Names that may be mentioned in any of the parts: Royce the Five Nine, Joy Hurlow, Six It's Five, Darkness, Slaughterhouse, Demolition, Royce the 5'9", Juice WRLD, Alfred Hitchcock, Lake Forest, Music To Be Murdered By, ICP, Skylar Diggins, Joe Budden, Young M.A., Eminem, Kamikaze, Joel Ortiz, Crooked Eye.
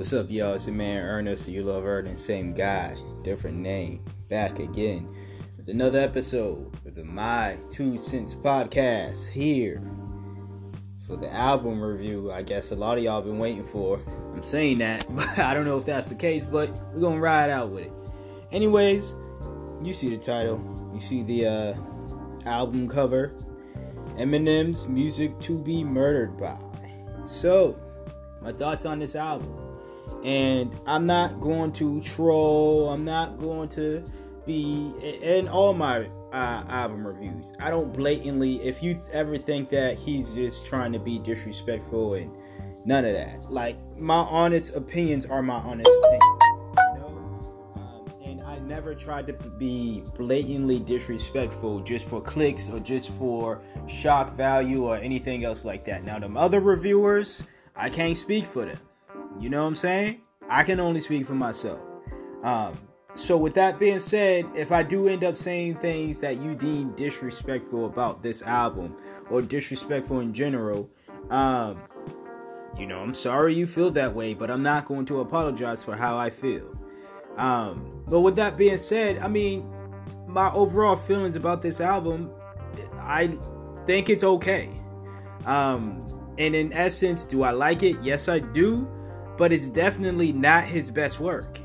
What's up, y'all? It's your man Ernest, you love Erden, same guy, different name, back again with another episode of the My 2 Cents podcast, here for the album review I guess a lot of y'all been waiting for. I'm saying that, but I don't know if that's the case, but we're gonna ride out with it. Anyways, you see the title, you see the album cover, Eminem's Music To Be Murdered By. So, my thoughts on this album. And I'm not going to troll. I'm not going to be in all my album reviews. I don't blatantly, if you ever think that he's just trying to be disrespectful, and none of that. Like, my honest opinions are my honest opinions, you know? And I never tried to be blatantly disrespectful just for clicks or just for shock value or anything else like that. Now, them other reviewers, I can't speak for them. You know what I'm saying? I can only speak for myself. So with that being said, if I do end up saying things that you deem disrespectful about this album or disrespectful in general, you know, I'm sorry you feel that way, but I'm not going to apologize for how I feel. But with that being said, I mean, my overall feelings about this album, I think it's okay. And in essence, do I like it? Yes, I do. But it's definitely not his best work.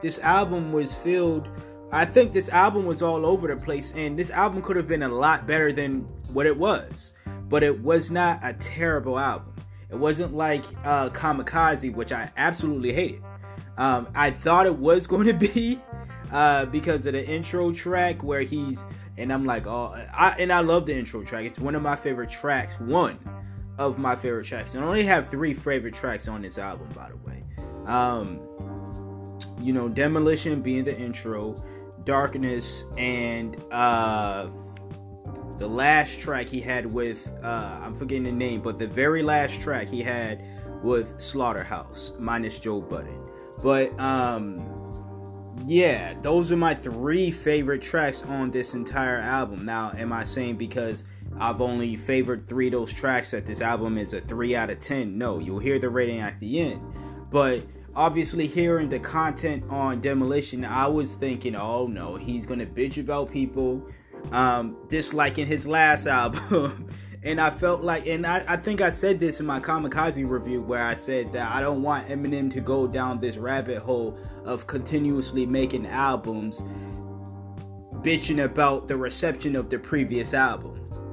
This album was filled... I think this album was all over the place, and this album could have been a lot better than what it was. But it was not a terrible album. It wasn't like Kamikaze, which I absolutely hated. I thought it was going to be because of the intro track where he's... And I'm like, oh... I love the intro track. It's one of my favorite tracks. One of my favorite tracks, and I only have 3 favorite tracks on this album, by the way. You know, Demolition being the intro, Darkness, and the last track he had with I'm forgetting the name, but the very last track he had with Slaughterhouse minus Joe Budden. But yeah, those are my 3 favorite tracks on this entire album. Now, am I saying because I've only favored 3 of those tracks that this album is a 3 out of 10? No, you'll hear the rating at the end. But obviously, hearing the content on Demolition, I was thinking, oh no, he's gonna bitch about people disliking his last album. And I felt like, and I think I said this in my Kamikaze review, where I said that I don't want Eminem to go down this rabbit hole of continuously making albums bitching about the reception of the previous album.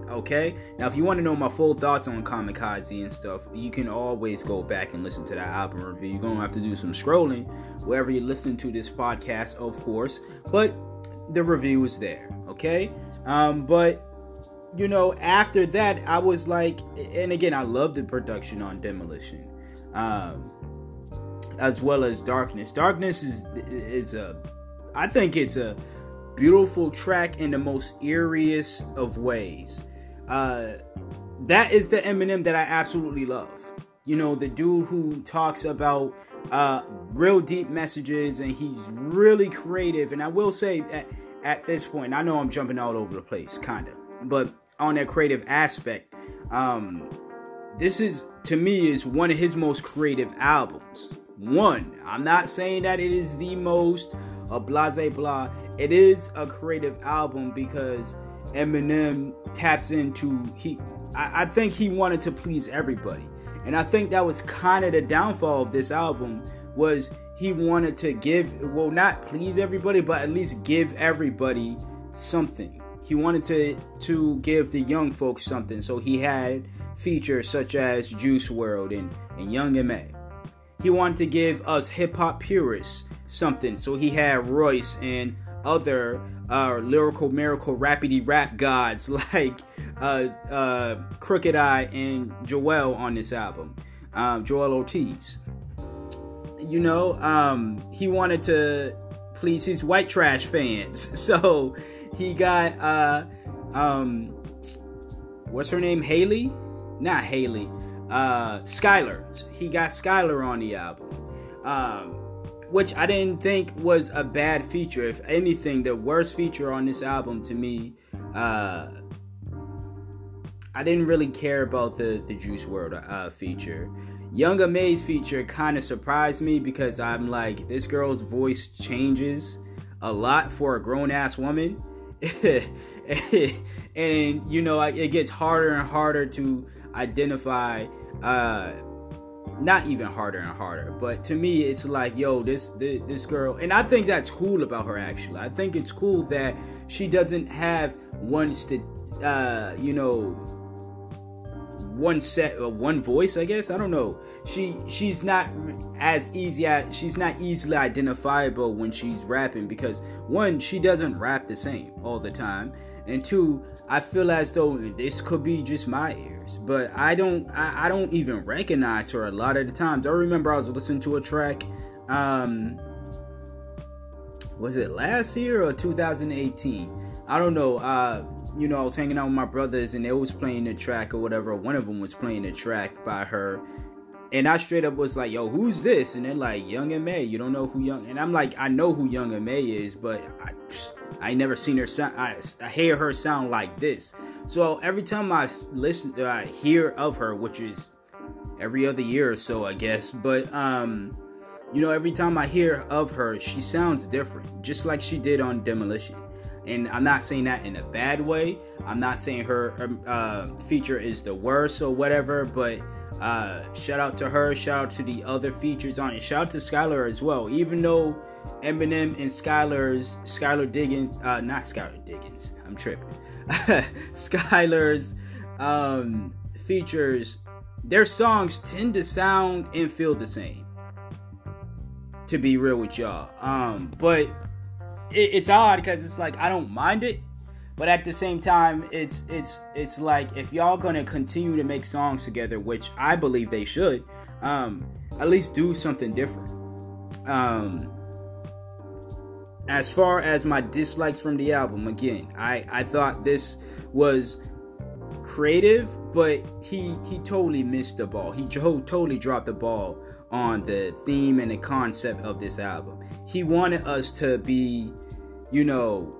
Okay, now if you want to know my full thoughts on Kamikaze and stuff, you can always go back and listen to that album review. You're gonna have to do some scrolling wherever you listen to this podcast, of course, but the review is there. Okay, but you know, after that, I was like, and again, I love the production on Demolition, as well as Darkness. Darkness is a, I think it's a beautiful track in the most eeriest of ways. That is the Eminem that I absolutely love. You know, the dude who talks about real deep messages, and he's really creative. And I will say at this point, I know I'm jumping all over the place, kind of, but on that creative aspect, this is, to me, is one of his most creative albums. One, I'm not saying that it is the most blase blah. It is a creative album because Eminem taps into, I think he wanted to please everybody. And I think that was kind of the downfall of this album, was he wanted to give, well, not please everybody, but at least give everybody something. He wanted to give the young folks something. So he had features such as Juice WRLD and Young M.A. He wanted to give us hip-hop purists something. So he had Royce and other lyrical miracle rappity rap gods like Crooked Eye and Joel on this album, Joel Ortiz. You know, he wanted to please his white trash fans, so he got what's her name, Skylar. He got Skylar on the album, which I didn't think was a bad feature. If anything, the worst feature on this album to me, I didn't really care about the Juice WRLD feature. Young M.A.'s feature kind of surprised me because I'm like, this girl's voice changes a lot for a grown-ass woman. And, you know, it gets harder and harder to identify, not even harder and harder, but to me, it's like, yo, this girl, and I think that's cool about her, actually. I think it's cool that she doesn't have one voice, I guess. I don't know. She's not as easy as, she's not easily identifiable when she's rapping because, one, she doesn't rap the same all the time, and two, I feel as though this could be just my ears, but I don't even recognize her a lot of the times. I remember I was listening to a track, was it last year or 2018? I don't know. You know, I was hanging out with my brothers and they was playing the track or whatever. One of them was playing the track by her. And I straight up was like, yo, who's this? And they're like, Young M.A., you don't know who Young... And I'm like, I know who Young M.A. is, but I ain't never seen her sound... I hear her sound like this. So every time I hear of her, which is every other year or so, I guess. But, you know, every time I hear of her, she sounds different. Just like she did on Demolition. And I'm not saying that in a bad way. I'm not saying her feature is the worst or whatever, but shout out to her. Shout out to the other features on it. Shout out to Skylar as well. Even though Eminem and Skylar's features, their songs tend to sound and feel the same, to be real with y'all. But... it's odd because it's like I don't mind it, but at the same time it's like if y'all gonna continue to make songs together, which I believe they should, at least do something different. As far as my dislikes from the album, again, I thought this was creative, but he totally missed the ball. He totally dropped the ball on the theme and the concept of this album. He wanted us to be, you know,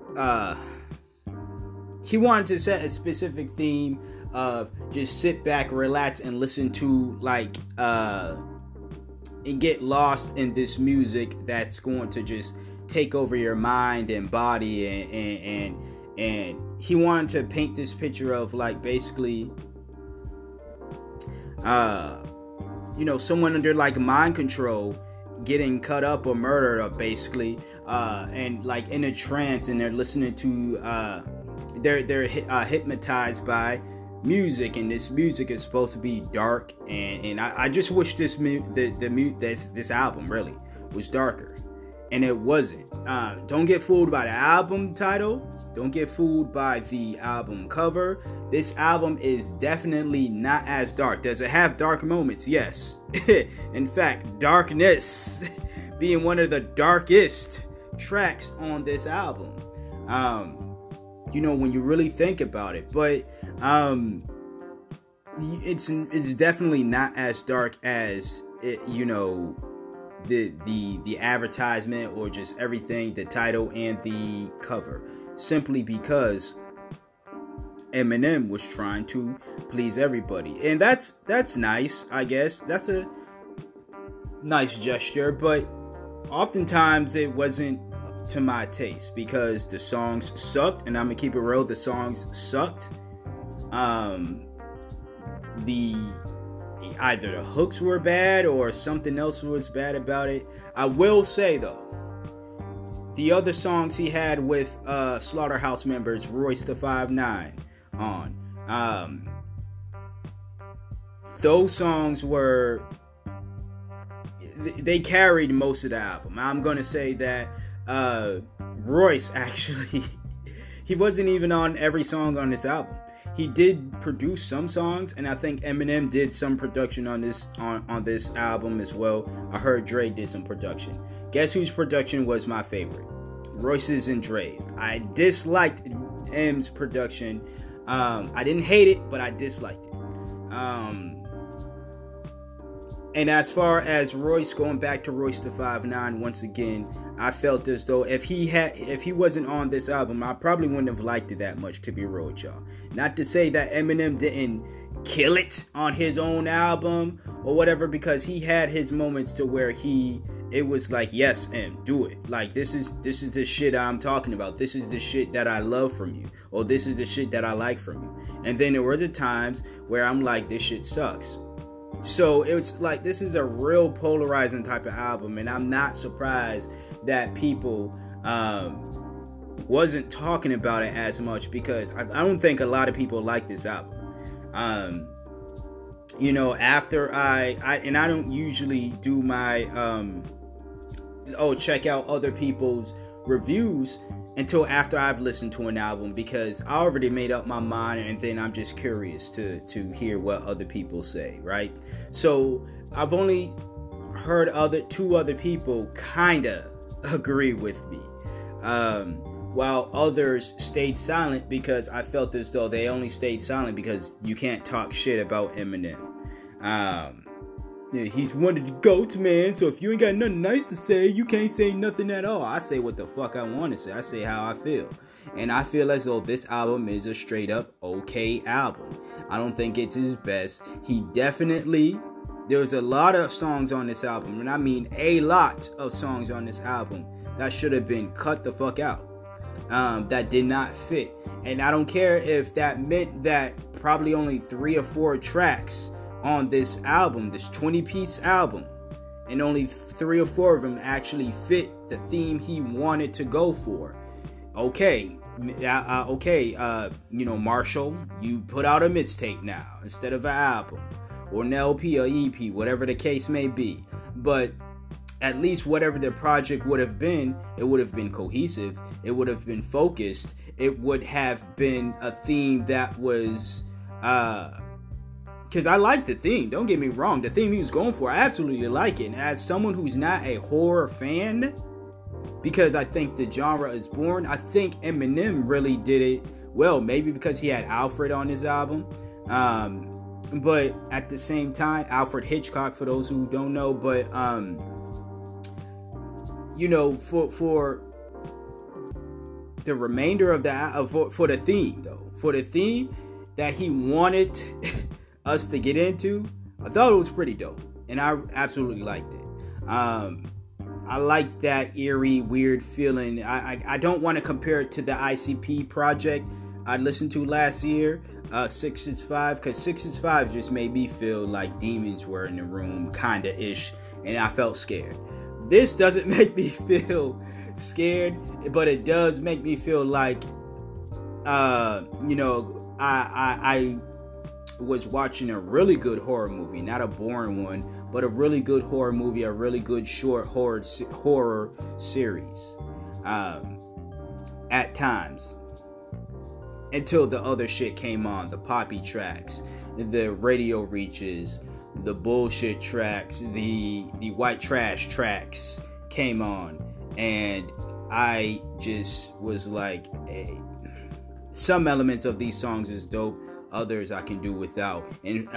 he wanted to set a specific theme of just sit back, relax, and listen to, like, and get lost in this music that's going to just take over your mind and body, and he wanted to paint this picture of, like, basically, you know, someone under, like, mind control getting cut up or murdered, or basically, and, like, in a trance, and they're listening to, they're hypnotized by music, and this music is supposed to be dark, and I just wish this album, really, was darker, and it wasn't. Don't get fooled by the album title. Don't get fooled by the album cover. This album is definitely not as dark. Does it have dark moments? Yes. In fact, Darkness being one of the darkest tracks on this album. You know, when you really think about it. But it's definitely not as dark as it, you know, the advertisement or just everything, the title and the cover. Simply because Eminem was trying to please everybody, and that's nice, I guess. That's a nice gesture, but oftentimes it wasn't to my taste because the songs sucked, and I'm gonna keep it real, the songs sucked. The either the hooks were bad or something else was bad about it. I will say though, the other songs he had with Slaughterhouse members, Royce the 5-9 on, those songs were, they carried most of the album. I'm going to say that Royce actually, he wasn't even on every song on this album. He did produce some songs, and I think Eminem did some production on this on this album as well. I heard Dre did some production. Guess whose production was my favorite? Royce's and Dre's. I disliked M's production. I didn't hate it, but I disliked it. And as far as Royce, going back to Royce the 5'9", once again, I felt as though if he wasn't on this album, I probably wouldn't have liked it that much, to be real with y'all. Not to say that Eminem didn't kill it on his own album or whatever, because he had his moments to where it was like, yes, M, do it. Like, this is the shit I'm talking about. This is the shit that I love from you, or this is the shit that I like from you. And then there were the times where I'm like, this shit sucks. So it's like, this is a real polarizing type of album, and I'm not surprised that people wasn't talking about it as much, because I don't think a lot of people like this album. You know, after I don't usually do my check out other people's reviews until after I've listened to an album, because I already made up my mind, and then I'm just curious to hear what other people say, right? So I've only heard two other people kinda agree with me, while others stayed silent, because I felt as though they only stayed silent because you can't talk shit about Eminem. He's one of the goats, man. So if you ain't got nothing nice to say, you can't say nothing at all. I say what the fuck I want to say. I say how I feel. And I feel as though this album is a straight up okay album. I don't think it's his best. There's a lot of songs on this album, and I mean a lot of songs on this album, that should have been cut the fuck out. That did not fit. And I don't care if that meant that probably only 3 or 4 tracks on this album, this 20-piece album, and only 3 or 4 of them actually fit the theme he wanted to go for. Okay, Marshall, you put out a mixtape now instead of an album, or an LP or EP, whatever the case may be. But at least whatever the project would have been, it would have been cohesive, it would have been focused, it would have been a theme that was... Because I like the theme, don't get me wrong. The theme he was going for, I absolutely like it. And as someone who's not a horror fan, because I think the genre is born, I think Eminem really did it well. Maybe because he had Alfred on his album. But at the same time, Alfred Hitchcock, for those who don't know. But, for the remainder of the... For the theme, though. For the theme that he wanted... us to get into, I thought it was pretty dope, and I absolutely liked it. I like that eerie, weird feeling. I don't want to compare it to the ICP project I listened to last year, Six It's Five, because Six It's Five just made me feel like demons were in the room, kinda ish, and I felt scared. This doesn't make me feel scared, but it does make me feel like, I was watching a really good horror movie, not a boring one, but a really good horror movie, a really good short horror series, at times, until the other shit came on, the poppy tracks, the radio reaches, the bullshit tracks, the white trash tracks came on, and I just was like, hey, some elements of these songs is dope, others I can do without, and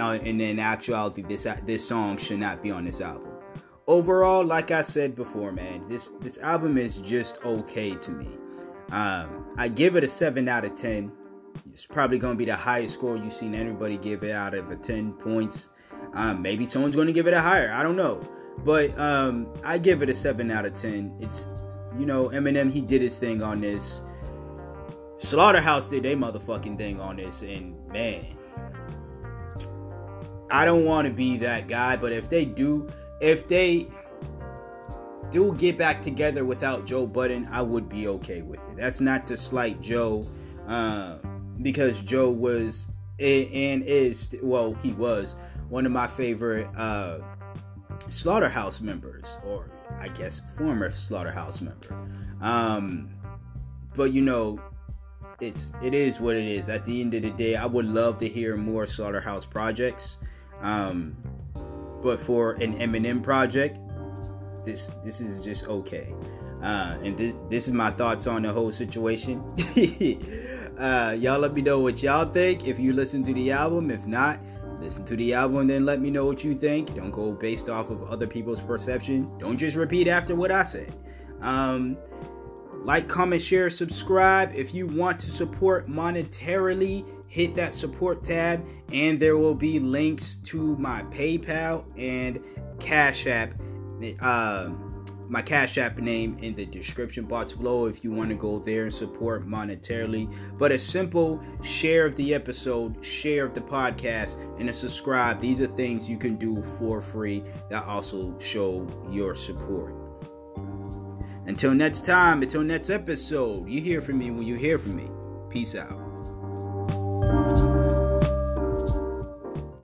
in actuality, this song should not be on this album. Overall, like I said before, man, this album is just okay to me. I give it a 7 out of 10. It's probably gonna be the highest score you've seen anybody give it out of a 10 points. Maybe someone's gonna give it a higher. I don't know, but I give it a 7 out of 10. It's Eminem, he did his thing on this. Slaughterhouse did they motherfucking thing on this, and man, I don't want to be that guy, but if they do get back together without Joe Budden, I would be okay with it. That's not to slight Joe, because Joe was and is, well, he was one of my favorite Slaughterhouse members, or I guess former Slaughterhouse member. But it is what it is. At the end of the day, I would love to hear more Slaughterhouse projects, but for an Eminem project, this is just okay. And this is my thoughts on the whole situation. Y'all let me know what y'all think if you listen to the album. If not, Listen to the album and then let me know what you think. Don't go based off of other people's perception. Don't just repeat after what I said. Like, comment, share, subscribe. If you want to support monetarily, hit that support tab, and there will be links to my PayPal and Cash App, my Cash App name in the description box below if you want to go there and support monetarily. But a simple share of the episode, share of the podcast, and a subscribe. These are things you can do for free that also show your support. Until next time, until next episode, you hear from me when you hear from me. Peace out.